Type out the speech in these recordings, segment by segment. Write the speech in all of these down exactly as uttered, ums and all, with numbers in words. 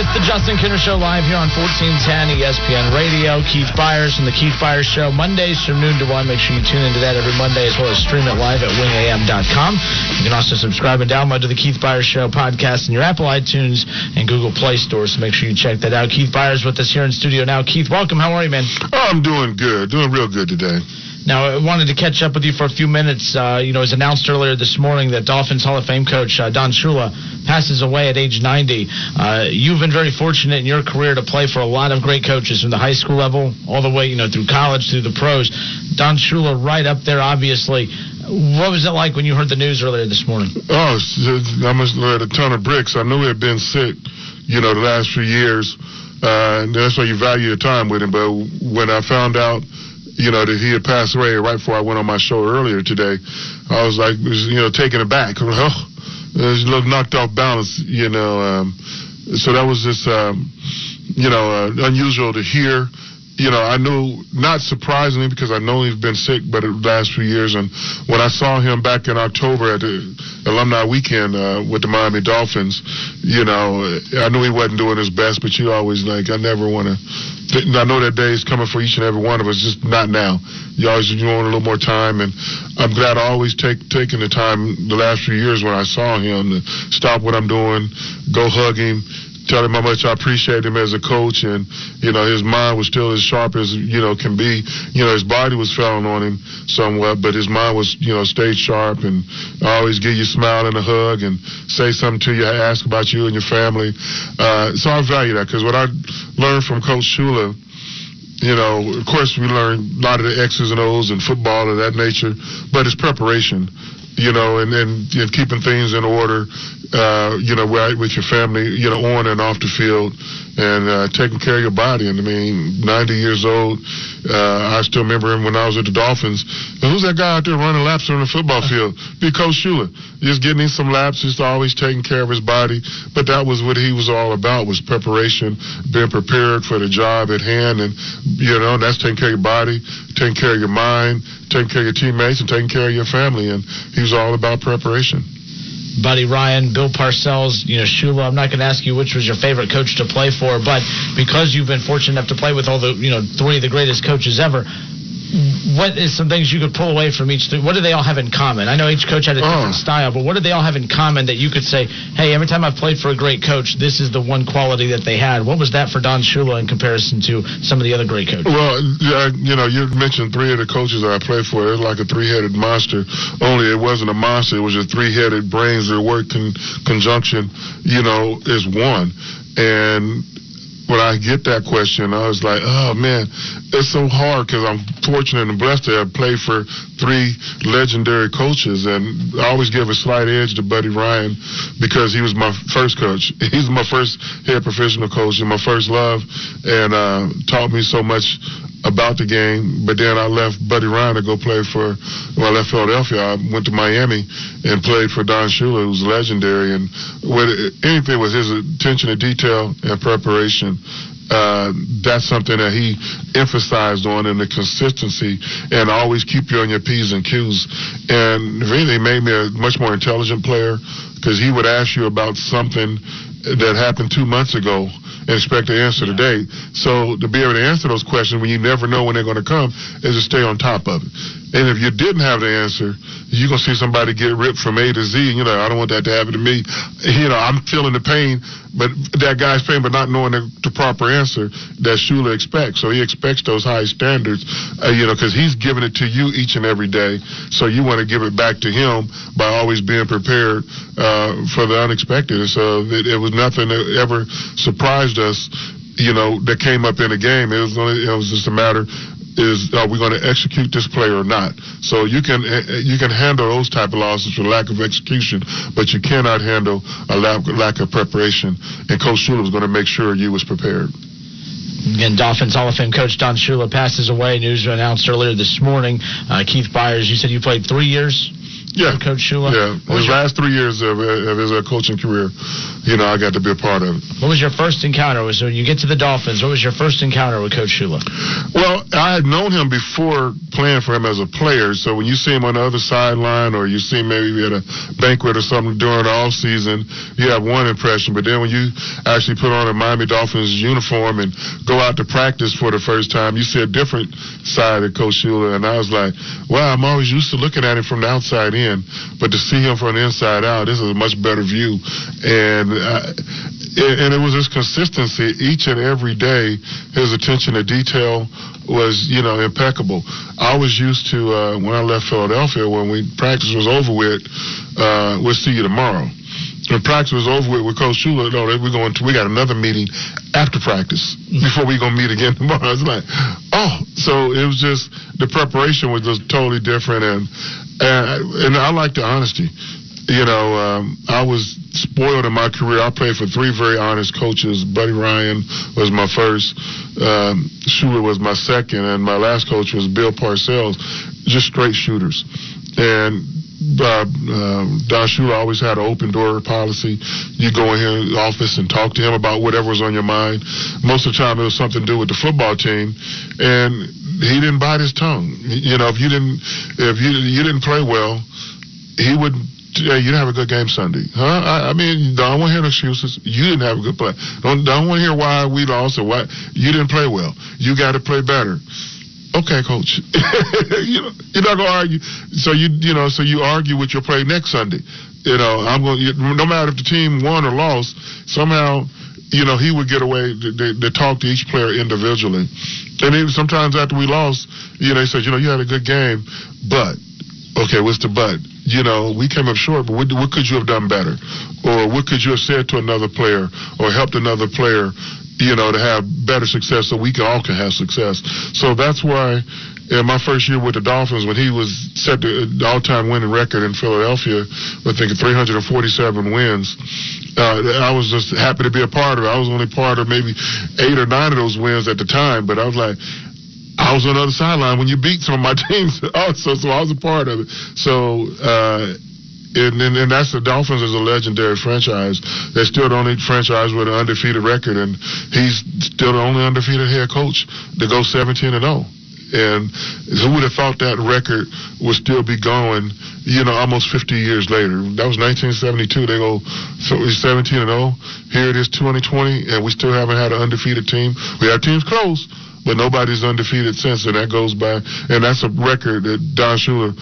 It's the Justin Kiner Show live here on fourteen ten E S P N Radio. Keith Byars from the Keith Byars Show, Mondays from noon to one. Make sure you tune into that every Monday, as well as stream it live at wing a m dot com. You can also subscribe and download to the Keith Byars Show podcast in your Apple iTunes and Google Play Store, so make sure you check that out. Keith Byars with us here in studio now. Keith, welcome. How are you, man? Oh, I'm doing good. Doing real good today. Now, I wanted to catch up with you for a few minutes. Uh, you know, it was announced earlier this morning that Dolphins Hall of Fame coach uh, Don Shula passes away at age ninety. Uh, you've been very fortunate in your career to play for a lot of great coaches from the high school level all the way, you know, through college, through the pros. Don Shula right up there, obviously. What was it like when you heard the news earlier this morning? Oh, I must have had a ton of bricks. I knew he had been sick, you know, the last few years. Uh, and that's why you value your time with him. But when I found out, you know, that he had passed away right before I went on my show earlier today, I was like, you know, taken aback. I was like, oh, there's a little knocked off balance, you know. Um, so that was just, um, you know, uh, unusual to hear. You know, I knew, not surprisingly, because I know he's been sick, but the last few years. And when I saw him back in October at the alumni weekend uh, with the Miami Dolphins, you know, I knew he wasn't doing his best, but you always like, I never want to. Th- I know that day is coming for each and every one of us, just not now. You always you want a little more time. And I'm glad I always take taking the time the last few years when I saw him to stop what I'm doing, go hug him, tell him how much I appreciate him as a coach. And, you know, his mind was still as sharp as, you know, can be. You know, his body was failing on him somewhat, but his mind was, you know, stayed sharp. And I always give you a smile and a hug and say something to you, ask about you and your family. Uh, so I value that, because what I learned from Coach Shula, you know, of course we learn a lot of the X's and O's and football of that nature, but it's preparation. You know, and, and, and keeping things in order, uh, you know, right with your family, you know, on and off the field, and uh, taking care of your body. And, I mean, ninety years old, uh, I still remember him when I was at the Dolphins. And who's that guy out there running laps on the football field? Be Coach Shula. Just getting him some laps, just always taking care of his body. But that was what he was all about, was preparation, being prepared for the job at hand. And, you know, that's taking care of your body, taking care of your mind, taking care of your teammates, and taking care of your family. And he was all about preparation. Buddy Ryan, Bill Parcells, you know, Shula. I'm not going to ask you which was your favorite coach to play for, but because you've been fortunate enough to play with all the, you know, three of the greatest coaches ever, what is some things you could pull away from each? Th- what do they all have in common? I know each coach had a different oh. style, but what do they all have in common that you could say, hey, every time I've played for a great coach, this is the one quality that they had? What was that for Don Shula in comparison to some of the other great coaches? Well, I, you know, you mentioned three of the coaches that I played for. It was like a three-headed monster, only it wasn't a monster. It was just three-headed brains that worked in conjunction, you know, as one. And when I get that question, I was like, oh, man, it's so hard, because I'm fortunate and blessed to have played for three legendary coaches. And I always give a slight edge to Buddy Ryan, because he was my first coach. He's my first head professional coach and my first love, and uh, taught me so much about the game. But then I left Buddy Ryan to go play for, well, I left Philadelphia. I went to Miami and played for Don Shula, who's legendary. And with anything with his attention to detail and preparation, uh, that's something that he emphasized on, in the consistency, and always keep you on your P's and Q's. And really made me a much more intelligent player, because he would ask you about something that happened two months ago and expect the answer today. So to be able to answer those questions when you never know when they're going to come is to stay on top of it. And if you didn't have the answer, you're going to see somebody get ripped from A to Z. You know, I don't want that to happen to me. You know, I'm feeling the pain, but that guy's pain, but not knowing the, the proper answer that Shula expects. So he expects those high standards, uh, you know, because he's giving it to you each and every day. So you want to give it back to him by always being prepared uh, for the unexpected. So it, it was nothing that ever surprised us, you know, that came up in the game. It was, only, it was just a matter is, are we going to execute this play or not? So you can you can handle those type of losses with lack of execution, but you cannot handle a lack of preparation. And Coach Shula was going to make sure you was prepared. Again, Dolphins Hall of Fame coach Don Shula passes away. News announced earlier this morning. Uh, Keith Byars, you said you played three years. Yeah, Coach Shula. Yeah, his your... last three years of, of his uh, coaching career, you know, I got to be a part of it. What was your first encounter? Was when you get to the Dolphins? What was your first encounter with Coach Shula? Well, I had known him before playing for him as a player. So when you see him on the other sideline, or you see him maybe at a banquet or something during the off season, you have one impression. But then when you actually put on a Miami Dolphins uniform and go out to practice for the first time, you see a different side of Coach Shula. And I was like, wow, I'm always used to looking at him from the outside in, but to see him from the inside out, this is a much better view. And uh, and it was his consistency each and every day. His attention to detail was, you know, impeccable. I was used to, uh, when I left Philadelphia, when we practice was over with, uh, we'll see you tomorrow. When practice was over with, with Coach Shula, no, we're going to, we got another meeting after practice before we're going to meet again tomorrow. It's like, oh, so it was just, the preparation was just totally different. And and, and I like the honesty. You know, um, I was spoiled in my career. I played for three very honest coaches. Buddy Ryan was my first. Um, Shula was my second. And my last coach was Bill Parcells. Just straight shooters. And Uh, uh, Don Shula always had an open door policy. You go in his office and talk to him about whatever was on your mind. Most of the time it was something to do with the football team, and he didn't bite his tongue. You know, if you didn't, if you you didn't play well, he would. Hey, you didn't have a good game Sunday, huh? I, I mean, I don't want to hear excuses. You didn't have a good play. Don't don't want to hear why we lost or why you didn't play well. You got to play better. Okay, coach. you know, you're not gonna argue. So you, you know, so you argue with your play next Sunday. You know, I'm gonna. You, no matter if the team won or lost, somehow, you know, he would get away to, to, to talk to each player individually. And even sometimes after we lost, you know, he said, you know, you had a good game, but okay, what's the but? You know, we came up short, but what, what could you have done better, or what could you have said to another player, or helped another player? You know, to have better success so we can all can have success. So that's why in my first year with the Dolphins, when he was set the all-time winning record in Philadelphia, I think three hundred forty-seven wins, uh, I was just happy to be a part of it. I was only part of maybe eight or nine of those wins at the time, but I was like, I was on the other sideline when you beat some of my teams also, so I was a part of it. So, uh, And, and, and that's the Dolphins is a legendary franchise. They're still the only franchise with an undefeated record, and he's still the only undefeated head coach to go seventeen and oh. And who would have thought that record would still be going, you know, almost fifty years later? That was nineteen seventy-two. They go seventeen and oh. Here it is twenty twenty, and we still haven't had an undefeated team. We have teams close, but nobody's undefeated since, and that goes by, and that's a record that Don Shula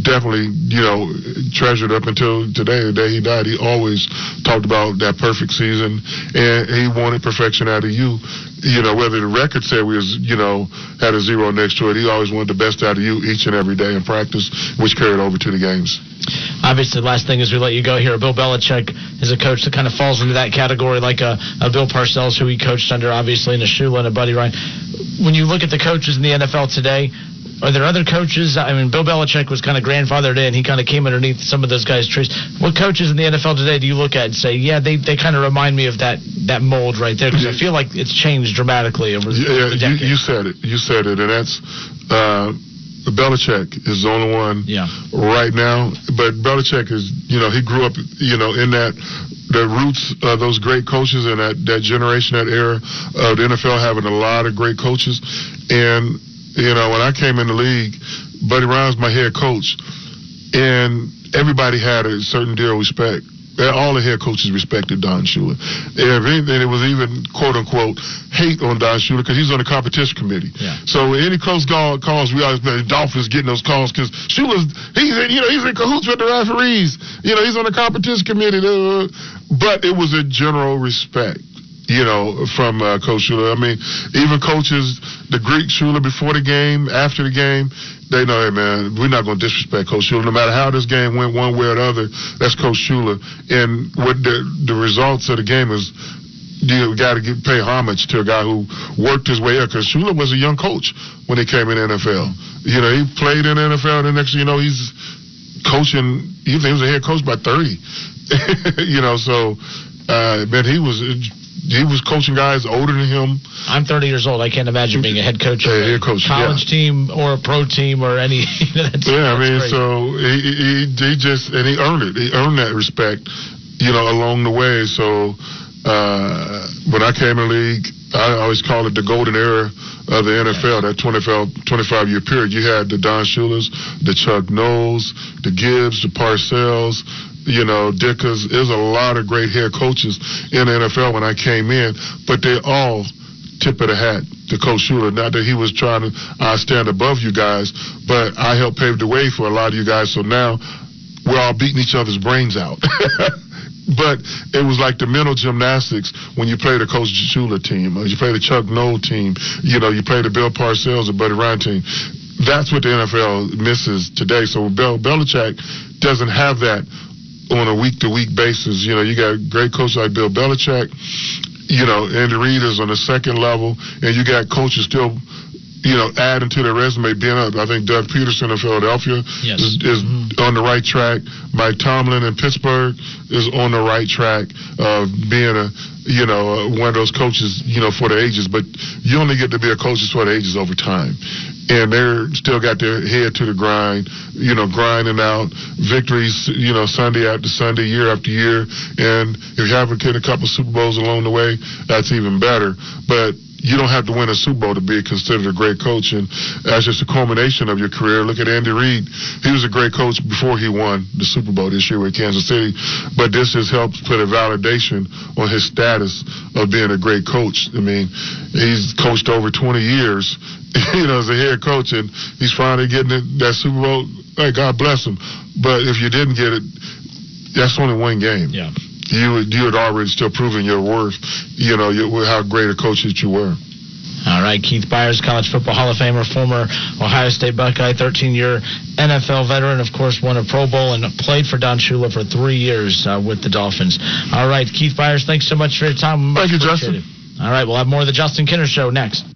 definitely, you know, treasured up until today. The day he died, he always talked about that perfect season, and he wanted perfection out of you. You know, whether the record said we was, you know, had a zero next to it, he always wanted the best out of you each and every day in practice, which carried over to the games. Obviously, the last thing is we let you go here. Bill Belichick is a coach that kind of falls into that category, like a, a Bill Parcells, who he coached under, obviously, and a Shula and a Buddy Ryan. When you look at the coaches in the N F L today, are there other coaches? I mean, Bill Belichick was kind of grandfathered in. He kind of came underneath some of those guys' trees. What coaches in the N F L today do you look at and say, yeah, they, they kind of remind me of that, that mold right there? Because I feel like it's changed dramatically over the, yeah, over the decade. You, you said it. You said it. And that's... Uh, Belichick is the only one yeah. right now, but Belichick is, you know, he grew up, you know, in that, the roots of those great coaches and that, that generation, that era of the N F L having a lot of great coaches. And, you know, when I came in the league, Buddy Ryan's my head coach, and everybody had a certain deal of respect. All the head coaches respected Don Shula. If anything, it was even, quote-unquote, hate on Don Shula because he's on the competition committee. Yeah. So any close call, calls, we always the Dolphins getting those calls because Shula's, he's in, you know, he's in cahoots with the referees. You know, he's on the competition committee. But it was a general respect, you know, from uh, Coach Shula. I mean, even coaches, the Greek Shula before the game, after the game, they know, hey, man, we're not going to disrespect Coach Shula. No matter how this game went one way or the other, that's Coach Shula. And what the, the results of the game is, you got to pay homage to a guy who worked his way up, because Shula was a young coach when he came in the N F L. You know, he played in the N F L, and the next thing you know, he's coaching. He was a head coach by thirty. You know, so, uh, man, he was... He was coaching guys older than him. I'm thirty years old. I can't imagine being a head coach of yeah, a head coach, college yeah. team or a pro team or any. You know, that's, yeah, that's I mean, crazy. So he, he, he just, and he earned it. He earned that respect, you know, along the way. So uh, when I came in the league, I always call it the golden era of the N F L, that twenty-five year period. You had the Don Shulas, the Chuck Knowles, the Gibbs, the Parcells, you know, Dickers. There's a lot of great head coaches in the N F L when I came in, but they all tip of the hat to Coach Shula. Not that he was trying to I stand above you guys, but I helped pave the way for a lot of you guys. So now we're all beating each other's brains out. But it was like the mental gymnastics when you play the Coach Shula team, or you play the Chuck Noll team, you know, you play the Bill Parcells or Buddy Ryan team. That's what the N F L misses today. So Bill Belichick doesn't have that on a week-to-week basis. You know, you got great coaches like Bill Belichick, you know, Andy Reid is on the second level, and you got coaches still, you know, adding to their resume, being up. I think Doug Peterson in Philadelphia yes. is, is mm-hmm. on the right track. Mike Tomlin in Pittsburgh is on the right track of being a, you know, one of those coaches, you know, for the ages. But you only get to be a coach for the ages over time. And they're still got their head to the grind, you know, grinding out victories, you know, Sunday after Sunday, year after year. And if you haven't hit a couple Super Bowls along the way, that's even better. But you don't have to win a Super Bowl to be considered a great coach, and that's just a culmination of your career. Look at Andy Reid. He was a great coach before he won the Super Bowl this year with Kansas City, but this has helped put a validation on his status of being a great coach. I mean, he's coached over twenty years, you know, as a head coach, and he's finally getting that Super Bowl. Hey, God bless him. But if you didn't get it, that's only one game. Yeah. You you had already still proven your worth, you know, you, how great a coach that you were. All right, Keith Byars, College Football Hall of Famer, former Ohio State Buckeye, thirteen-year N F L veteran, of course, won a Pro Bowl and played for Don Shula for three years uh, with the Dolphins. All right, Keith Byars, thanks so much for your time. Thank you, Justin. It. All right, we'll have more of the Justin Kiner Show next.